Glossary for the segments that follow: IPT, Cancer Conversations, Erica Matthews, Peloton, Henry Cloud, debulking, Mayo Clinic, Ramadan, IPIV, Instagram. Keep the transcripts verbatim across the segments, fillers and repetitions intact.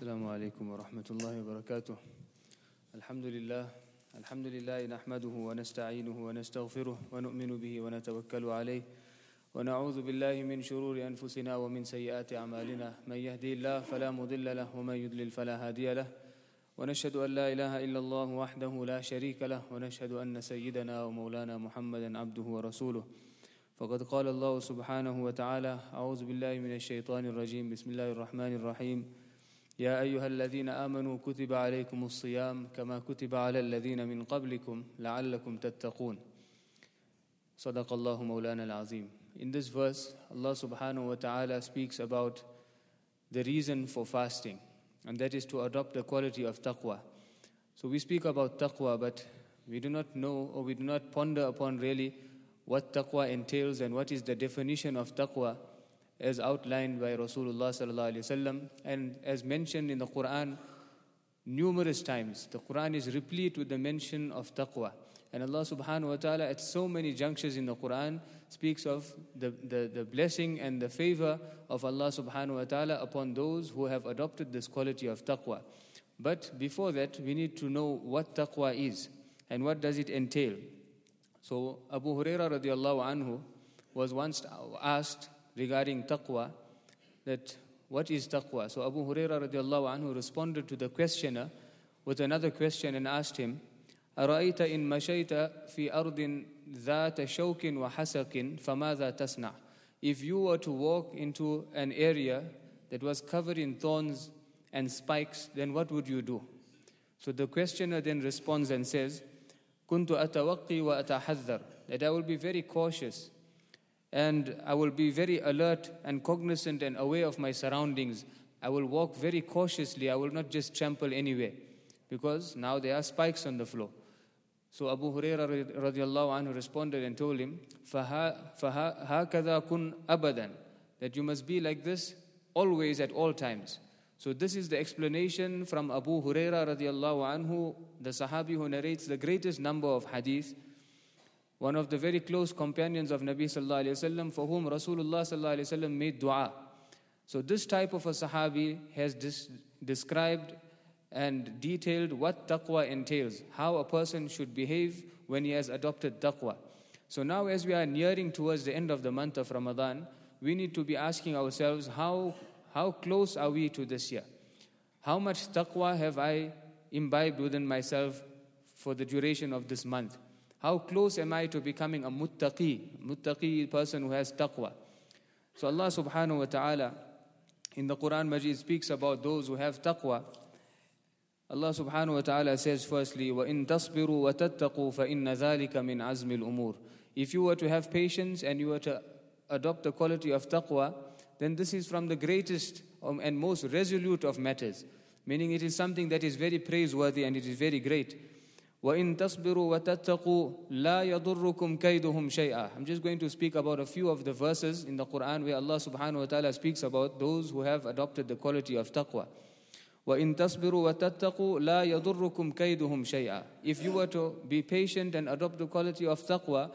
السلام عليكم ورحمة الله وبركاته الحمد لله الحمد لله نحمده ونستعينه ونستغفره ونؤمن به ونتوكل عليه ونعوذ بالله من شرور أنفسنا ومن سيئات أعمالنا من يهدي الله فلا مضل له ومن يضلل فلا هادي له ونشهد أن لا إله إلا الله وحده لا شريك له ونشهد أن سيدنا ومولانا محمدا عبده ورسوله فقد قال الله سبحانه وتعالى أعوذ بالله من الشيطان الرجيم بسم الله الرحمن الرحيم يا أيها الذين آمنوا كتب عليكم الصيام كما كتب على الذين من قبلكم لعلكم تتقون صدق الله مولانا العظيم. In this verse, Allah subhanahu wa ta'ala speaks about the reason for fasting, and that is to adopt the quality of taqwa. So we speak about taqwa, but we do not know, or we do not ponder upon really what taqwa entails and what is the definition of taqwa as outlined by Rasulullah sallallahu alaihi wasallam and as mentioned in the Quran numerous times. The Quran is replete with the mention of taqwa, and Allah subhanahu wa ta'ala at so many junctures in the Quran speaks of the, the, the blessing and the favor of Allah subhanahu wa ta'ala upon those who have adopted this quality of taqwa. But before that, we need to know what taqwa is and what does it entail. So Abu Hurairah radiallahu anhu was once asked regarding taqwa, that what is taqwa? So Abu Hurairah radiallahu anhu responded to the questioner with another question and asked him, أَرَأَيْتَ إِن مَشَيْتَ فِي أَرْضٍ ذَاتَ شَوْكٍ وَحَسَكٍ فَمَاذَا تَصْنَعُ? If you were to walk into an area that was covered in thorns and spikes, then what would you do? So the questioner then responds and says, كُنْتُ أَتَوَقِّي وَأَتَحَذَّرُ, that I will be very cautious and I will be very alert and cognizant and aware of my surroundings. I will walk very cautiously. I will not just trample anywhere, because now there are spikes on the floor. So Abu Hurairah radiallahu anhu responded and told him, فَهَا هَكَذَا كُنْ أَبَدًا, that you must be like this always at all times. So this is the explanation from Abu Hurairah radiallahu anhu, the Sahabi who narrates the greatest number of hadith, one of the very close companions of Nabi sallallahu alaihi wasallam, for whom Rasulullah sallallahu alaihi wasallam made dua. So this type of a Sahabi has dis- described and detailed what taqwa entails, how a person should behave when he has adopted taqwa. So now, as we are nearing towards the end of the month of Ramadan, we need to be asking ourselves, how how close are we to this year? How much taqwa have I imbibed within myself for the duration of this month? How close am I to becoming a muttaqi, muttaqi person who has taqwa? So Allah subhanahu wa ta'ala in the Quran Majid speaks about those who have taqwa. Allah subhanahu wa ta'ala says firstly, وَإِن تَصْبِرُوا وَتَتَّقُوا فَإِنَّ ذَلِكَ مِنْ عَزْمِ الْأُمُورِ. If you were to have patience and you were to adopt the quality of taqwa, then this is from the greatest and most resolute of matters. Meaning it is something that is very praiseworthy and it is very great. وَإِن تَصْبِرُوا وَتَتَّقُوا لَا يَضُرُّكُمْ كَيْدُهُمْ شَيْئًا. I'm just going to speak about a few of the verses in the Quran where Allah subhanahu wa ta'ala speaks about those who have adopted the quality of taqwa. وَإِن تَصْبِرُوا وَتَتَّقُوا لَا يَضُرُّكُمْ كَيْدُهُمْ شَيْئًا. If you were to be patient and adopt the quality of taqwa,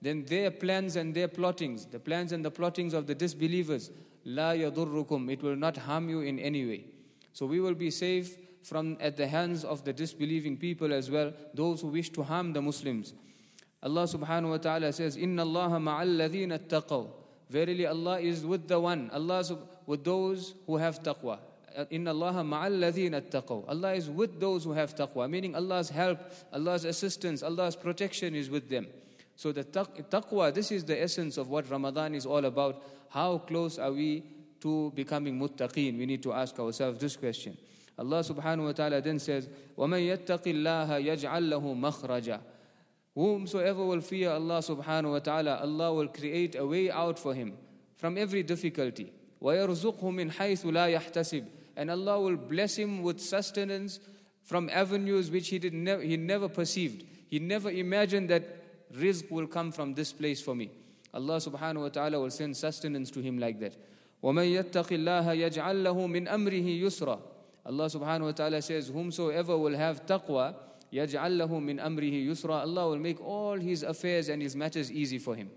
then their plans and their plottings, the plans and the plottings of the disbelievers, لَا يَضُرُّكُمْ, it will not harm you in any way. So we will be safe from at the hands of the disbelieving people as well, those who wish to harm the Muslims. Allah subhanahu wa ta'ala says, Inna Allah ma'al ladhina attaqaw. Verily Allah is with the one, Allah sub- with those who have taqwa. Inna Allah ma'al ladhina attaqaw. Allah is with those who have taqwa, meaning Allah's help, Allah's assistance, Allah's protection is with them. So the taqwa, this is the essence of what Ramadan is all about. How close are we to becoming muttaqeen? We need to ask ourselves this question. Allah subhanahu wa ta'ala then says, وَمَن يَتَّقِ اللَّهَ يَجْعَلْ لَهُ مَخْرَجًا. Whomsoever will fear Allah subhanahu wa ta'ala, Allah will create a way out for him from every difficulty. وَيَرْزُقْهُ مِنْ حَيْثُ لَا يَحْتَسِبْ. And Allah will bless him with sustenance from avenues which he did ne- he never perceived. He never imagined that rizq will come from this place for me. Allah subhanahu wa ta'ala will send sustenance to him like that. وَمَن يَتَّقِ اللَّهَ يَجْعَلْ لَهُ مِنْ أَمْرِهِ يُسْرًا. Allah subhanahu wa ta'ala says, whomsoever will have taqwa, يَجْعَلْ لَهُ مِنْ أَمْرِهِ يُسْرًا. Allah will make all his affairs and his matters easy for him.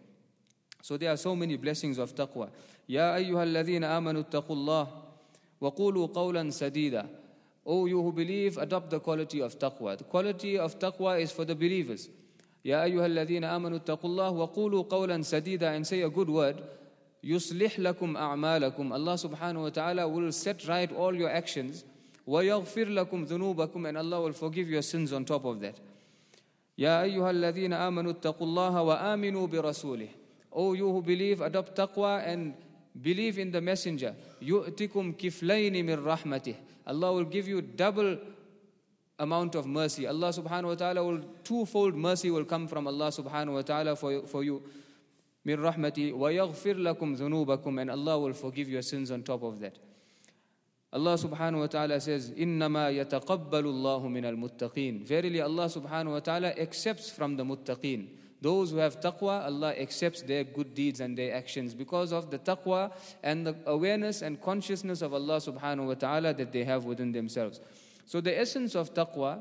So there are so many blessings of taqwa. يَا أَيُّهَا الَّذِينَ آمَنُوا اتَّقُوا اللَّهِ وَقُولُوا قَوْلًا سَدِيدًا. O you who believe, adopt the quality of taqwa. The quality of taqwa is for the believers. يَا أَيُّهَا الَّذِينَ آمَنُوا اتَّقُوا اللَّهَ وَقُولُوا قَوْلًا سَدِيدًا. And say a good word. يُصْلِحْ لَكُمْ أَعْمَالَكُمْ. Allah subhanahu wa ta'ala will set right all your actions. وَيَغْفِرْ لَكُمْ ذُنُوبَكُمْ. And Allah will forgive your sins on top of that. يَا أَيُّهَا الَّذِينَ آمَنُوا اتَّقُوا اللَّهَ وَآمِنُوا بِرَسُولِهِ. O you who believe, adopt taqwa and believe in the messenger. يُؤْتِكُمْ كِفْلَيْنِ مِنْ رَحْمَتِهِ. Allah will give you double amount of mercy. Allah subhanahu wa ta'ala will, twofold mercy will come from Allah subhanahu wa ta'ala for, for you. مِنْ رَحْمَتِهِ وَيَغْفِرْ لَكُمْ ذُنُوبَكُمْ. And Allah will forgive your sins on top of that. Allah subhanahu wa ta'ala says, إِنَّمَا يَتَقَبَّلُ اللَّهُ مِنَ الْمُتَّقِينَ. Verily Allah subhanahu wa ta'ala accepts from the muttaqeen. Those who have taqwa, Allah accepts their good deeds and their actions because of the taqwa and the awareness and consciousness of Allah subhanahu wa ta'ala that they have within themselves. So the essence of taqwa,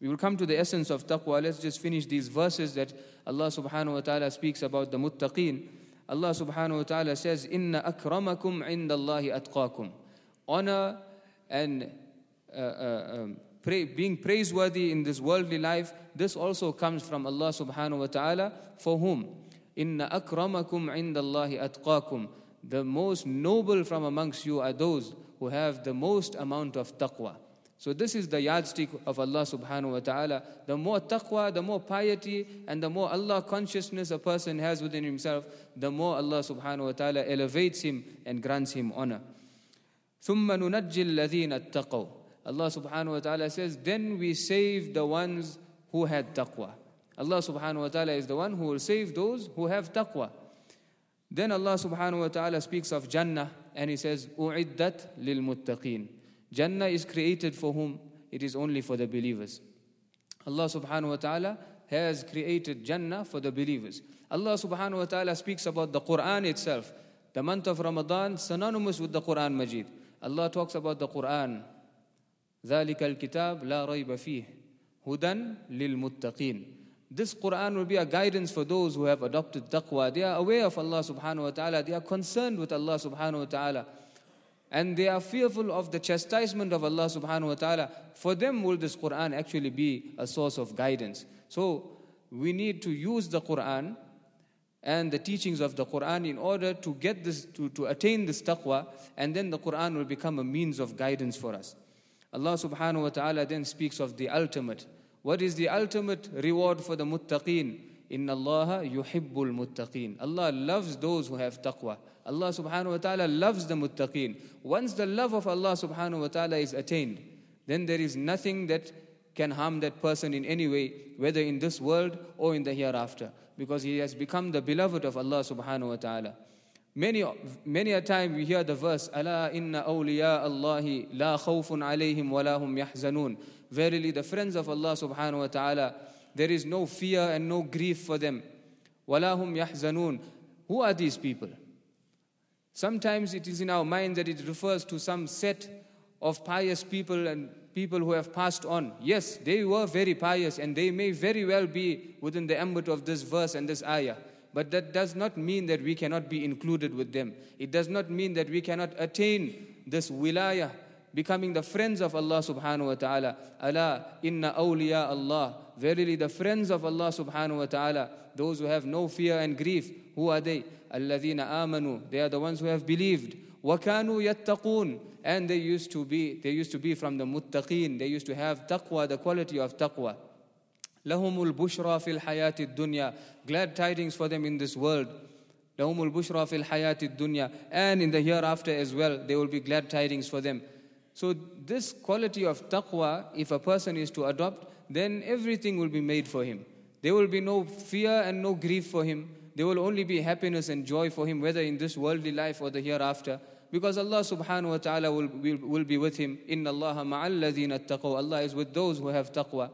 we will come to the essence of taqwa. Let's just finish these verses that Allah subhanahu wa ta'ala speaks about the muttaqeen. Allah subhanahu wa ta'ala says, إِنَّ أَكْرَمَكُمْ عِنْدَ اللَّهِ أَتْقَاكُمْ. Honor and uh, uh, um, Pray, being praiseworthy in this worldly life, this also comes from Allah subhanahu wa ta'ala, for whom? Inna akramakum indallahi atqakum. The most noble from amongst you are those who have the most amount of taqwa. So this is the yardstick of Allah subhanahu wa ta'ala. The more taqwa, the more piety, and the more Allah consciousness a person has within himself, the more Allah subhanahu wa ta'ala elevates him and grants him honor. ثُمَّ نُنَجِّ الَّذِينَ اتَّقَوْا. Allah subhanahu wa ta'ala says, then we save the ones who had taqwa. Allah subhanahu wa ta'ala is the one who will save those who have taqwa. Then Allah subhanahu wa ta'ala speaks of Jannah and He says, U'iddat lil muttaqeen. Jannah is created for whom? It is only for the believers. Allah subhanahu wa ta'ala has created Jannah for the believers. Allah subhanahu wa ta'ala speaks about the Quran itself. The month of Ramadan, synonymous with the Quran Majid. Allah talks about the Quran. ذَلِكَ الْكِتَابُ لَا رَيْبَ فِيهِ هُدًى لِلْمُتَّقِينَ. This Quran will be a guidance for those who have adopted taqwa. They are aware of Allah subhanahu wa ta'ala. They are concerned with Allah subhanahu wa ta'ala. And they are fearful of the chastisement of Allah subhanahu wa ta'ala. For them will this Quran actually be a source of guidance. So we need to use the Quran and the teachings of the Quran in order to get this, to, to attain this taqwa, and then the Quran will become a means of guidance for us. Allah subhanahu wa ta'ala then speaks of the ultimate. What is the ultimate reward for the muttaqeen? Inna Allah yuhibbul muttaqeen. Allah loves those who have taqwa. Allah subhanahu wa ta'ala loves the muttaqeen. Once the love of Allah subhanahu wa ta'ala is attained, then there is nothing that can harm that person in any way, whether in this world or in the hereafter, because he has become the beloved of Allah subhanahu wa ta'ala. Many many a time we hear the verse, Ala inna awliya Allahi la khawfun alayhim wa la hum yahzanun. Verily the friends of Allah subhanahu wa ta'ala, there is no fear and no grief for them. Wa la hum yahzanun. Who are these people? Sometimes it is in our mind that it refers to some set of pious people and people who have passed on. Yes, they were very pious and they may very well be within the ambit of this verse and this ayah. But that does not mean that we cannot be included with them. It does not mean that we cannot attain this wilayah, becoming the friends of Allah subhanahu wa ta'ala. Ala inna awliya Allah. Verily the friends of Allah subhanahu wa ta'ala, those who have no fear and grief. Who are they? Alladhina amanu. They are the ones who have believed. Wa kanu yattaqoon. And they used to be, they used to be from the muttaqeen. They used to have taqwa, the quality of taqwa. Lahumul bushra fil hayatid dunya. Glad tidings for them in this world. Lahumul bushra fil hayatid dunya. And in the hereafter as well, there will be glad tidings for them. So this quality of taqwa, if a person is to adopt, then everything will be made for him. There will be no fear and no grief for him. There will only be happiness and joy for him, whether in this worldly life or the hereafter. Because Allah subhanahu wa ta'ala will, will, will be with him. Inna allaha ma'al ladhina attaqaw. Allah is with those who have taqwa.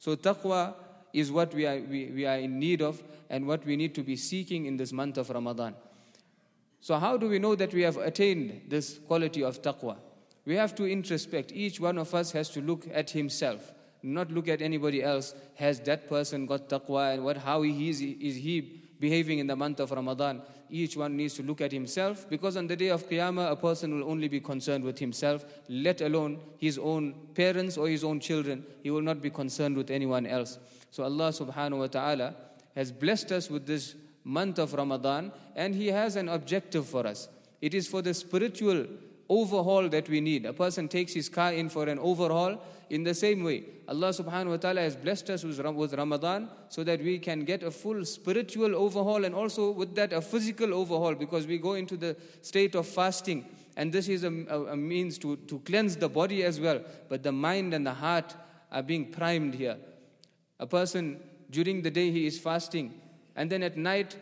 So taqwa is what we are we, we are in need of and what we need to be seeking in this month of Ramadan. So how do we know that we have attained this quality of taqwa? We have to introspect. Each one of us has to look at himself, not look at anybody else. Has that person got taqwa and what? How is he, is he behaving in the month of Ramadan. Each one needs to look at himself, because on the day of Qiyamah, a person will only be concerned with himself, let alone his own parents or his own children. He will not be concerned with anyone else. So Allah subhanahu wa ta'ala has blessed us with this month of Ramadan, and He has an objective for us. It is for the spiritual overhaul that we need. A person takes his car in for an overhaul. In the same way, Allah subhanahu wa ta'ala has blessed us with Ramadan so that we can get a full spiritual overhaul, and also with that a physical overhaul, because we go into the state of fasting, and this is a, a, a means to, to cleanse the body as well. But the mind and the heart are being primed here. A person during the day he is fasting, and then at night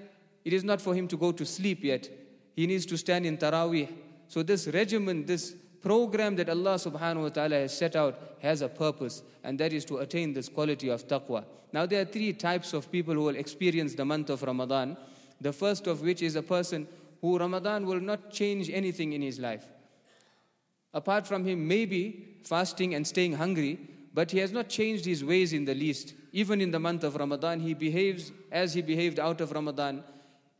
it is not for him to go to sleep yet. He needs to stand in Taraweeh. So this regimen, this program that Allah subhanahu wa ta'ala has set out has a purpose, and that is to attain this quality of taqwa. Now there are three types of people who will experience the month of Ramadan. The first of which is a person who Ramadan will not change anything in his life. Apart from him maybe fasting and staying hungry, but he has not changed his ways in the least. Even in the month of Ramadan, he behaves as he behaved out of Ramadan.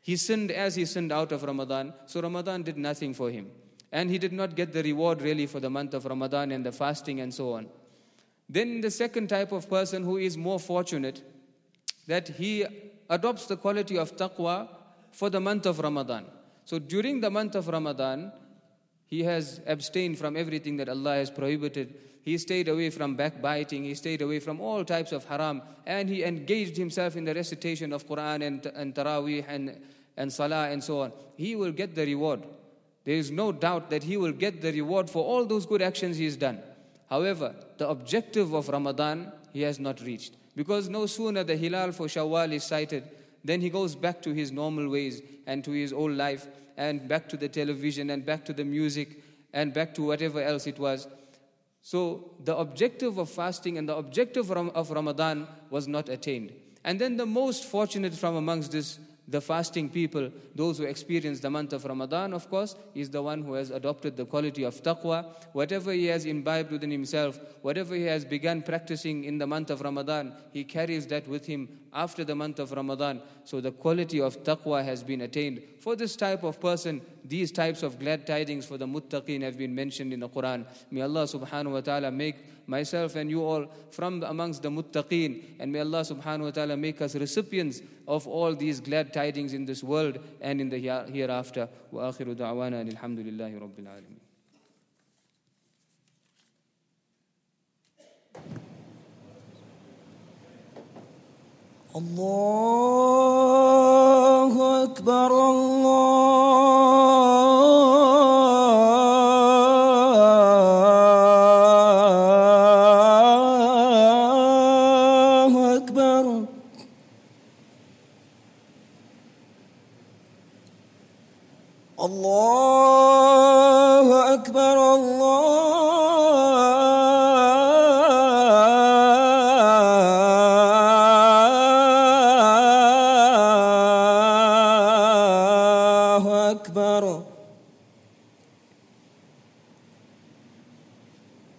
He sinned as he sinned out of Ramadan. So Ramadan did nothing for him. And he did not get the reward really for the month of Ramadan and the fasting and so on. Then the second type of person who is more fortunate, that he adopts the quality of taqwa for the month of Ramadan. So during the month of Ramadan, he has abstained from everything that Allah has prohibited. He stayed away from backbiting. He stayed away from all types of haram. And he engaged himself in the recitation of Quran and, and Taraweeh and, and Salah and so on. He will get the reward. There is no doubt that he will get the reward for all those good actions he has done. However, the objective of Ramadan he has not reached. Because no sooner the Hilal for Shawwal is sighted, then he goes back to his normal ways and to his old life, and back to the television, and back to the music, and back to whatever else it was. So the objective of fasting and the objective of Ramadan was not attained. And then the most fortunate from amongst this, the fasting people, those who experience the month of Ramadan, of course, is the one who has adopted the quality of taqwa. Whatever he has imbibed within himself, whatever he has begun practicing in the month of Ramadan, he carries that with him after the month of Ramadan. So the quality of taqwa has been attained. For this type of person, these types of glad tidings for the muttaqeen have been mentioned in the Quran. May Allah subhanahu wa ta'ala make myself and you all from amongst the muttaqeen, and may Allah subhanahu wa ta'ala make us recipients of all these glad tidings in this world and in the hereafter. Wa akhiru da'wana and alhamdulillahi rabbil alameen. Allahu Akbar, Allahu Akbar. Allahu Akbar, Allah.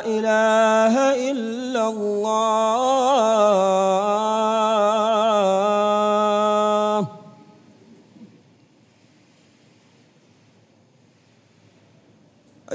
إله إلا الله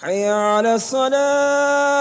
حي على الصلاة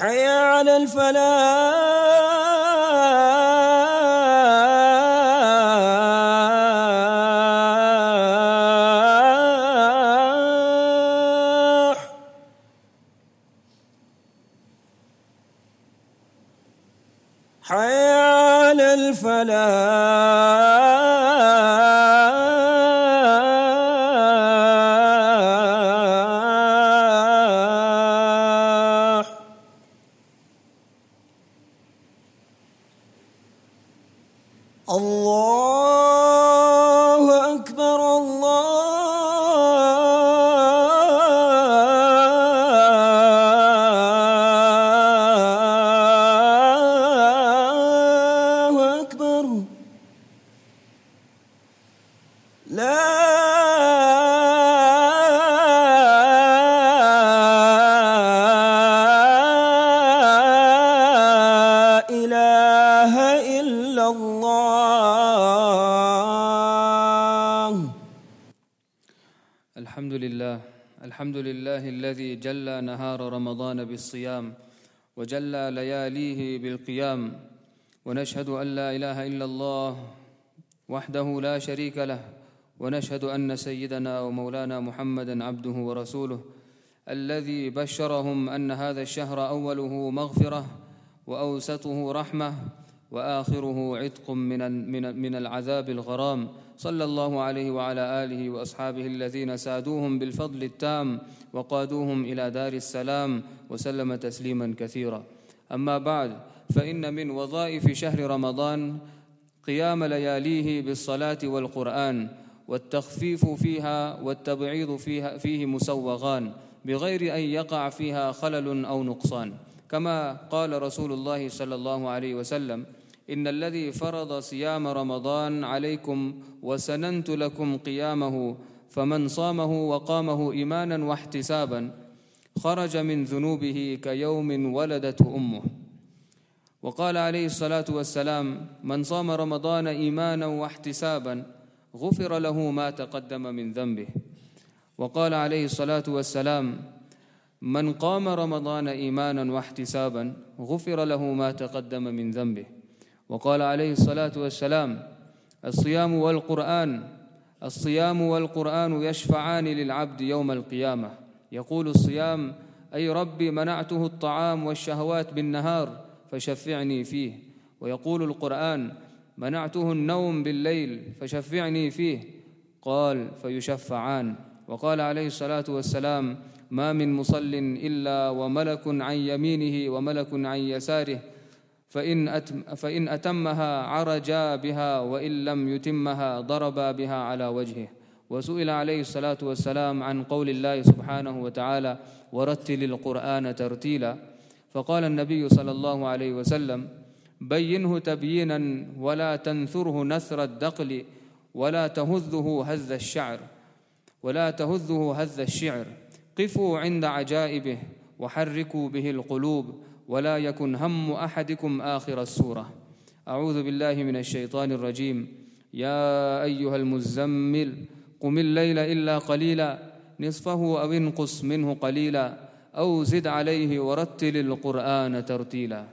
حي على الفلاح حي على الفلاح الله أكبر الله أكبر لا إله إلا الله. الحمد لله الحمد لله الذي جلى نهار رمضان بالصيام وجلى لياليه بالقيام، ونشهد أن لا إله إلا الله وحده لا شريك له، ونشهد أن سيدنا ومولانا محمدا عبده ورسوله الذي بشرهم أن هذا الشهر أوله مغفرة وأوسطه رحمة وآخره عتق من من من العذاب الغرام، صلى الله عليه وعلى آله وأصحابه الذين سادوهم بالفضل التام وقادوهم إلى دار السلام وسلم تسليما كثيرا. أما بعد، فإن من وظائف شهر رمضان قيام لياليه بالصلاة والقرآن، والتخفيف فيها والتبعيض فيها فيه مسوغان بغير أن يقع فيها خلل أو نقصان، كما قال رسول الله صلى الله عليه وسلم: إن الذي فرض صيام رمضان عليكم وسننت لكم قيامه فمن صامه وقامه إيمانا واحتسابا خرج من ذنوبه كيوم ولدته أمه. وقال عليه الصلاة والسلام: من صام رمضان إيمانا واحتسابا غفر له ما تقدم من ذنبه. وقال عليه الصلاة والسلام: من قام رمضان إيمانا واحتسابا غفر له ما تقدم من ذنبه. وقال عليه الصلاة والسلام: الصيام والقرآن الصيام والقرآن يشفعان للعبد يوم القيامة. يقول الصيام: أي ربي منعته الطعام والشهوات بالنهار فشفعني فيه. ويقول القرآن: منعته النوم بالليل فشفعني فيه. قال: فيشفعان. وقال عليه الصلاة والسلام: ما من مصل إلا وملك عن يمينه وملك عن يساره، فإن فإن أتمها عرجا بها وإن لم يتمها ضربا بها على وجهه. وسئل عليه الصلاة والسلام عن قول الله سبحانه وتعالى: ورتل القرآن ترتيلا، فقال النبي صلى الله عليه وسلم: بينه تبيينا ولا تنثره نثر الدقل ولا تهذه هذ الشعر ولا تهذه هذ الشعر قفوا عند عجائبه وحركوا به القلوب ولا يكن هم أحدكم آخر السورة. أعوذ بالله من الشيطان الرجيم. يا أيها المزمل قم الليل إلا قليلا نصفه أو انقص منه قليلا أو زد عليه ورتل القرآن ترتيلا.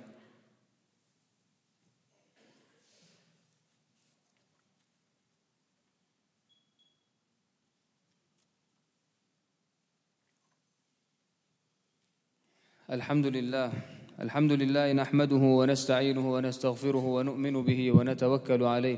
الحمد لله الحمد لله نحمده ونستعينه ونستغفره ونؤمن به ونتوكل عليه،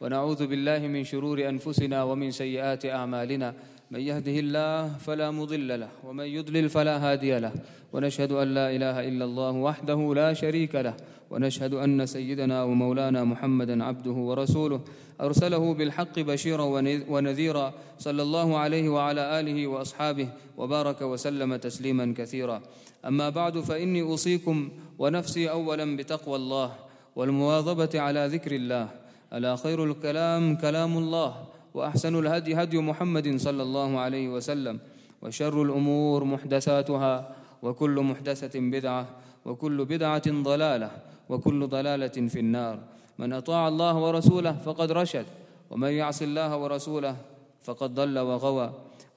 ونعوذ بالله من شرور أنفسنا ومن سيئات أعمالنا. من يهده الله فلا مضل له ومن يضلل فلا هادي له، ونشهد أن لا إله إلا الله وحده لا شريك له، ونشهد أن سيدنا ومولانا محمدا عبده ورسوله أرسله بالحق بشيرا ونذيرا، صلى الله عليه وعلى آله وأصحابه وبارك وسلم تسليما كثيرا. أما بعد، فإني أوصيكم ونفسي أولا بتقوى الله والمواظبة على ذكر الله، ألا خير الكلام كلام الله وأحسن الهدي هدي محمد صلى الله عليه وسلم، وشر الأمور محدثاتها وكل محدثة بدعة وكل بدعة ضلالة وكل ضلالة في النار. من أطاع الله ورسوله فقد رشد، ومن يعص الله ورسوله فقد ضل وغوى.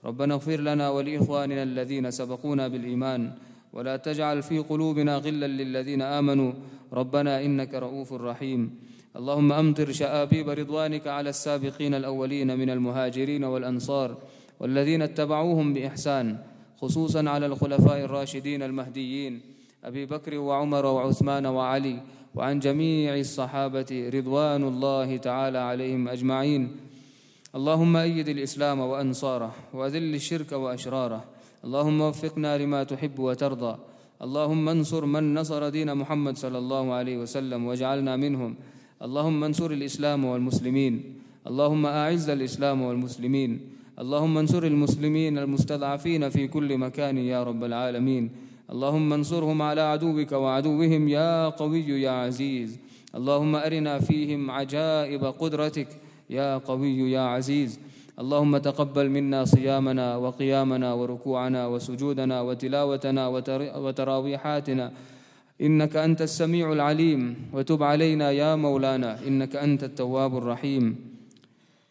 ربنا اغفر لنا ولإخواننا الذين سبقونا بالإيمان، ولا تجعل في قلوبنا غلا للذين آمنوا ربنا إنك رؤوف رحيم اللهم أمطر شآبيب رضوانك على السابقين الأولين من المهاجرين والأنصار والذين اتبعوهم بإحسان خصوصا على الخلفاء الراشدين المهديين أبي بكر وعمر وعثمان وعلي وعن جميع الصحابة رضوان الله تعالى عليهم أجمعين اللهم أيد الإسلام وأنصاره وأذل الشرك وأشراره اللهم وفقنا لما تحب وترضى اللهم انصر من نصر دين محمد صلى الله عليه وسلم واجعلنا منهم اللهم انصر الإسلام والمسلمين اللهم أعز الإسلام والمسلمين اللهم انصر المسلمين المستضعفين في كل مكان يا رب العالمين اللهم انصرهم على عدوك وعدوهم يا قوي يا عزيز اللهم أرنا فيهم عجائب قدرتك يا قوي يا عزيز اللهم تقبل منا صيامنا وقيامنا وركوعنا وسجودنا وتلاوتنا وتراويحاتنا إنك أنت السميع العليم وتب علينا يا مولانا إنك أنت التواب الرحيم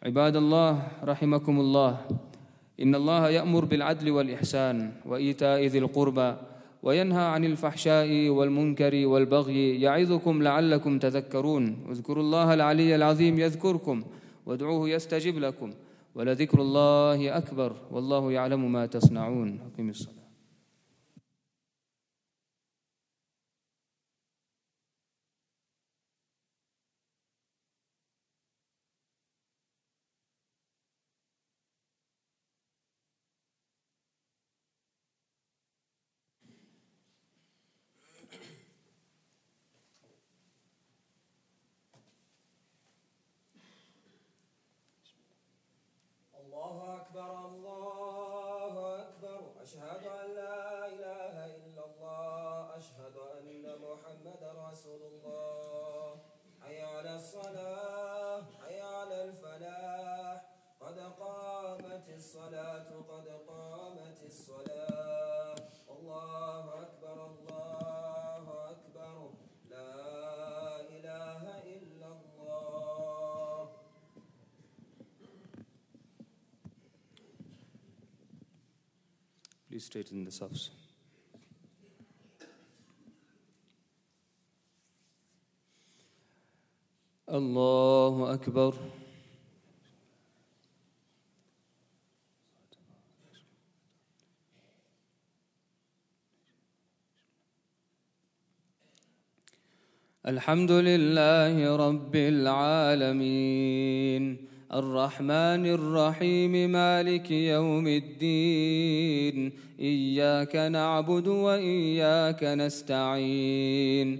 عباد الله رحمكم الله إن الله يأمر بالعدل والإحسان وإيتاء ذي القربى وينهى عن الفحشاء والمنكر والبغي يعظكم لعلكم تذكرون اذكروا الله العلي العظيم يذكركم وادعوه يستجب لكم ولذكر الله أكبر والله يعلم ما تصنعون أقم الصلاة straight in the subs. Allahu Akbar. Alhamdulillahi Rabbil Alameen. الرحمن الرحيم مالك يوم الدين إياك نعبد وإياك نستعين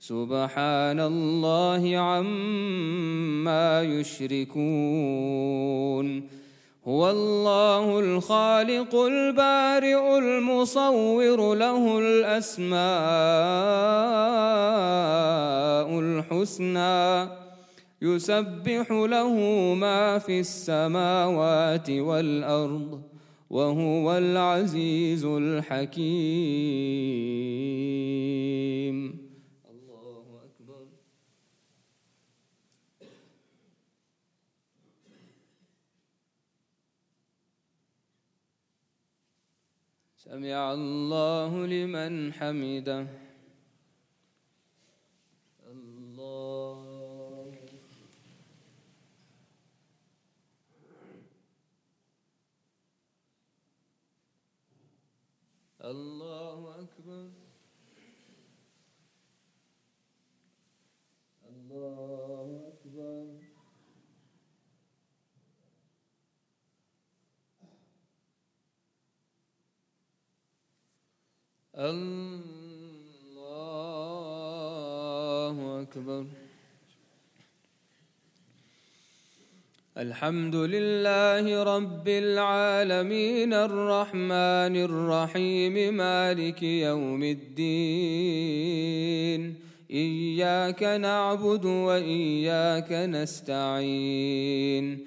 سبحان الله عما يشركون هو الله الخالق البارئ المصور له الأسماء الحسنى يسبح له ما في السماوات والأرض وهو العزيز الحكيم الله أكبر سمع الله لمن حمده الله الله أكبر الله أكبر الله أكبر الحمد لله رب العالمين الرحمن الرحيم مالك يوم الدين إياك نعبد وإياك نستعين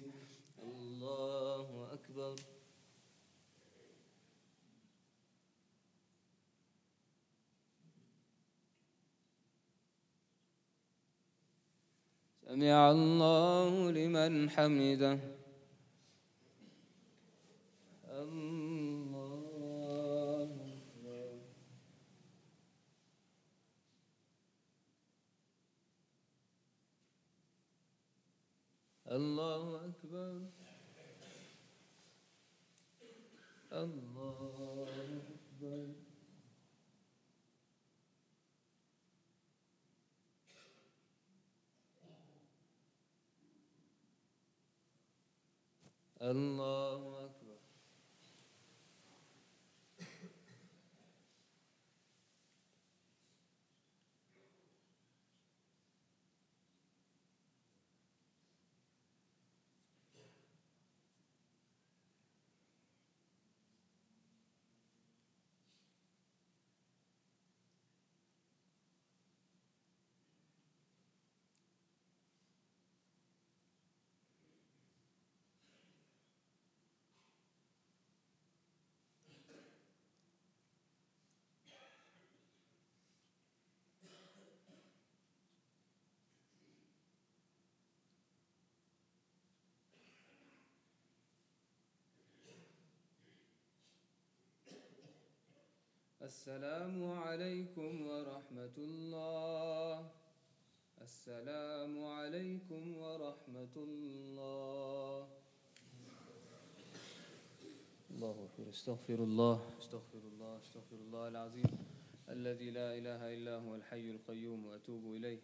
سمع الله لمن حمده الله أكبر الله أكبر الله أكبر الله أكبر السلام عليكم ورحمة الله السلام عليكم ورحمة الله الله أكبر استغفر الله استغفر الله استغفر الله العظيم الذي لا إله إلا هو الحي القيوم وأتوب إليه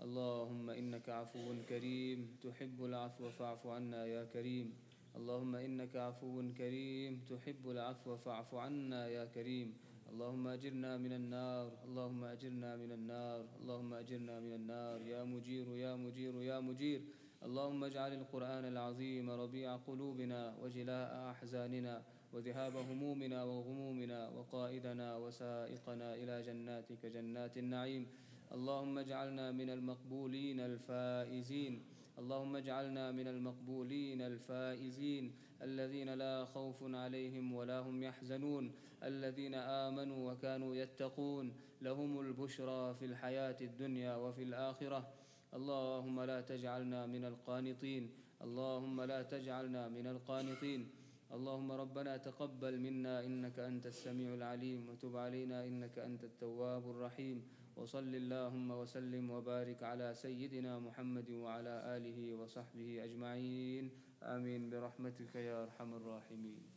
اللهم إنك عفو كريم تحب العفو فاعف عنا يا كريم اللهم إنك عفو كريم تحب العفو فاعف عنا يا كريم اللهم أجرنا من النار اللهم أجرنا من النار اللهم أجرنا من النار يا مجير يا مجير يا مجير اللهم اجعل القرآن العظيم ربيع قلوبنا وجلاء أحزاننا وذهاب همومنا وغمومنا وقائدنا وسائقنا إلى جناتك جنات النعيم اللهم اجعلنا من المقبولين الفائزين اللهم اجعلنا من المقبولين الفائزين الذين لا خوف عليهم ولا هم يحزنون الذين آمنوا وكانوا يتقون لهم البشرى في الحياة الدنيا وفي الآخرة اللهم لا تجعلنا من القانطين اللهم لا تجعلنا من القانطين اللهم ربنا تقبل منا إنك أنت السميع العليم وتب علينا إنك أنت التواب الرحيم وصل اللهم وسلم وبارك على سيدنا محمد وعلى آله وصحبه أجمعين آمين برحمتك يا أرحم الراحمين.